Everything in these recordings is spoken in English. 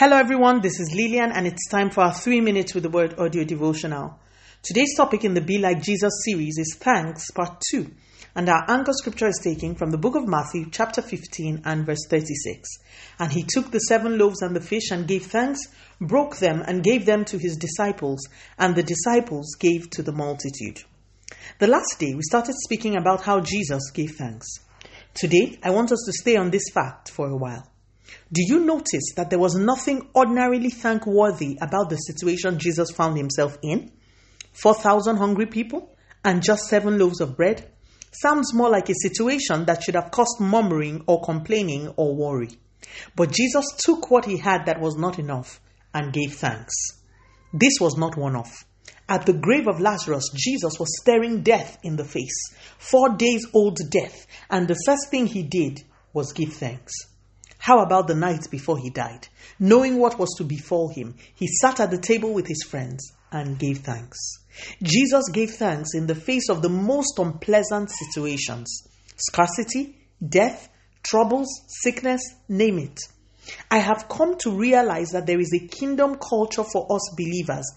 Hello everyone, this is Lillian and it's time for our 3 minutes with the Word audio devotional. Today's topic in the Be Like Jesus series is Thanks Part 2, and our anchor scripture is taken from the book of Matthew chapter 15 and verse 36. And he took the 7 loaves and the fish and gave thanks, broke them and gave them to his disciples, and the disciples gave to the multitude. The last day we started speaking about how Jesus gave thanks. Today I want us to stay on this fact for a while. Do you notice that there was nothing ordinarily thankworthy about the situation Jesus found himself in? 4,000 hungry people and just 7 loaves of bread? Sounds more like a situation that should have caused murmuring or complaining or worry. But Jesus took what he had that was not enough and gave thanks. This was not one-off. At the grave of Lazarus, Jesus was staring death in the face, 4 days old death, and the first thing he did was give thanks. How about the night before he died? Knowing what was to befall him, he sat at the table with his friends and gave thanks. Jesus gave thanks in the face of the most unpleasant situations. Scarcity, death, troubles, sickness, name it. I have come to realize that there is a kingdom culture for us believers,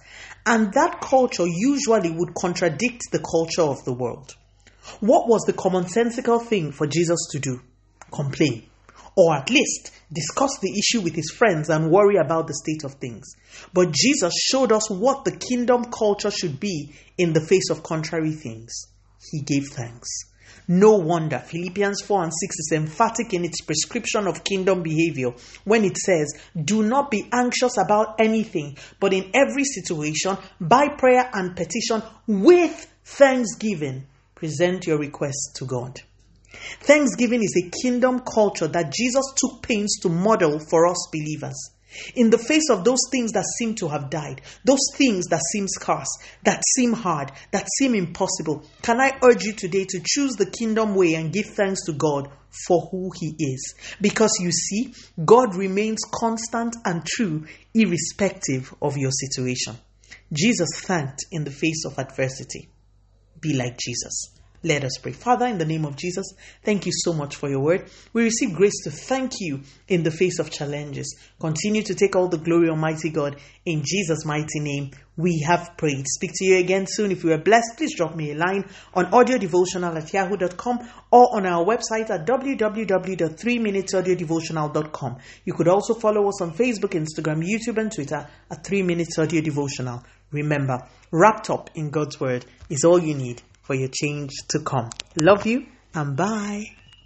and that culture usually would contradict the culture of the world. What was the commonsensical thing for Jesus to do? Complain. Or at least discuss the issue with his friends and worry about the state of things. But Jesus showed us what the kingdom culture should be in the face of contrary things. He gave thanks. No wonder Philippians 4 and 6 is emphatic in its prescription of kingdom behavior when it says, "Do not be anxious about anything, but in every situation, by prayer and petition, with thanksgiving, present your requests to God." Thanksgiving is a kingdom culture that Jesus took pains to model for us believers. In the face of those things that seem to have died, those things that seem scarce, that seem hard, that seem impossible, can I urge you today to choose the kingdom way and give thanks to God for who he is? Because you see, God remains constant and true, irrespective of your situation. Jesus thanked in the face of adversity. Be like Jesus. Let us pray. Father, in the name of Jesus, thank you so much for your word. We receive grace to thank you in the face of challenges. Continue to take all the glory, Almighty God. In Jesus' mighty name, we have prayed. Speak to you again soon. If you are blessed, please drop me a line on audiodevotional@yahoo.com or on our website at www.3minutesaudiodevotional.com. You could also follow us on Facebook, Instagram, YouTube, and Twitter at 3 Minutes Audio Devotional. Remember, wrapped up in God's word is all you need for your change to come. Love you and bye.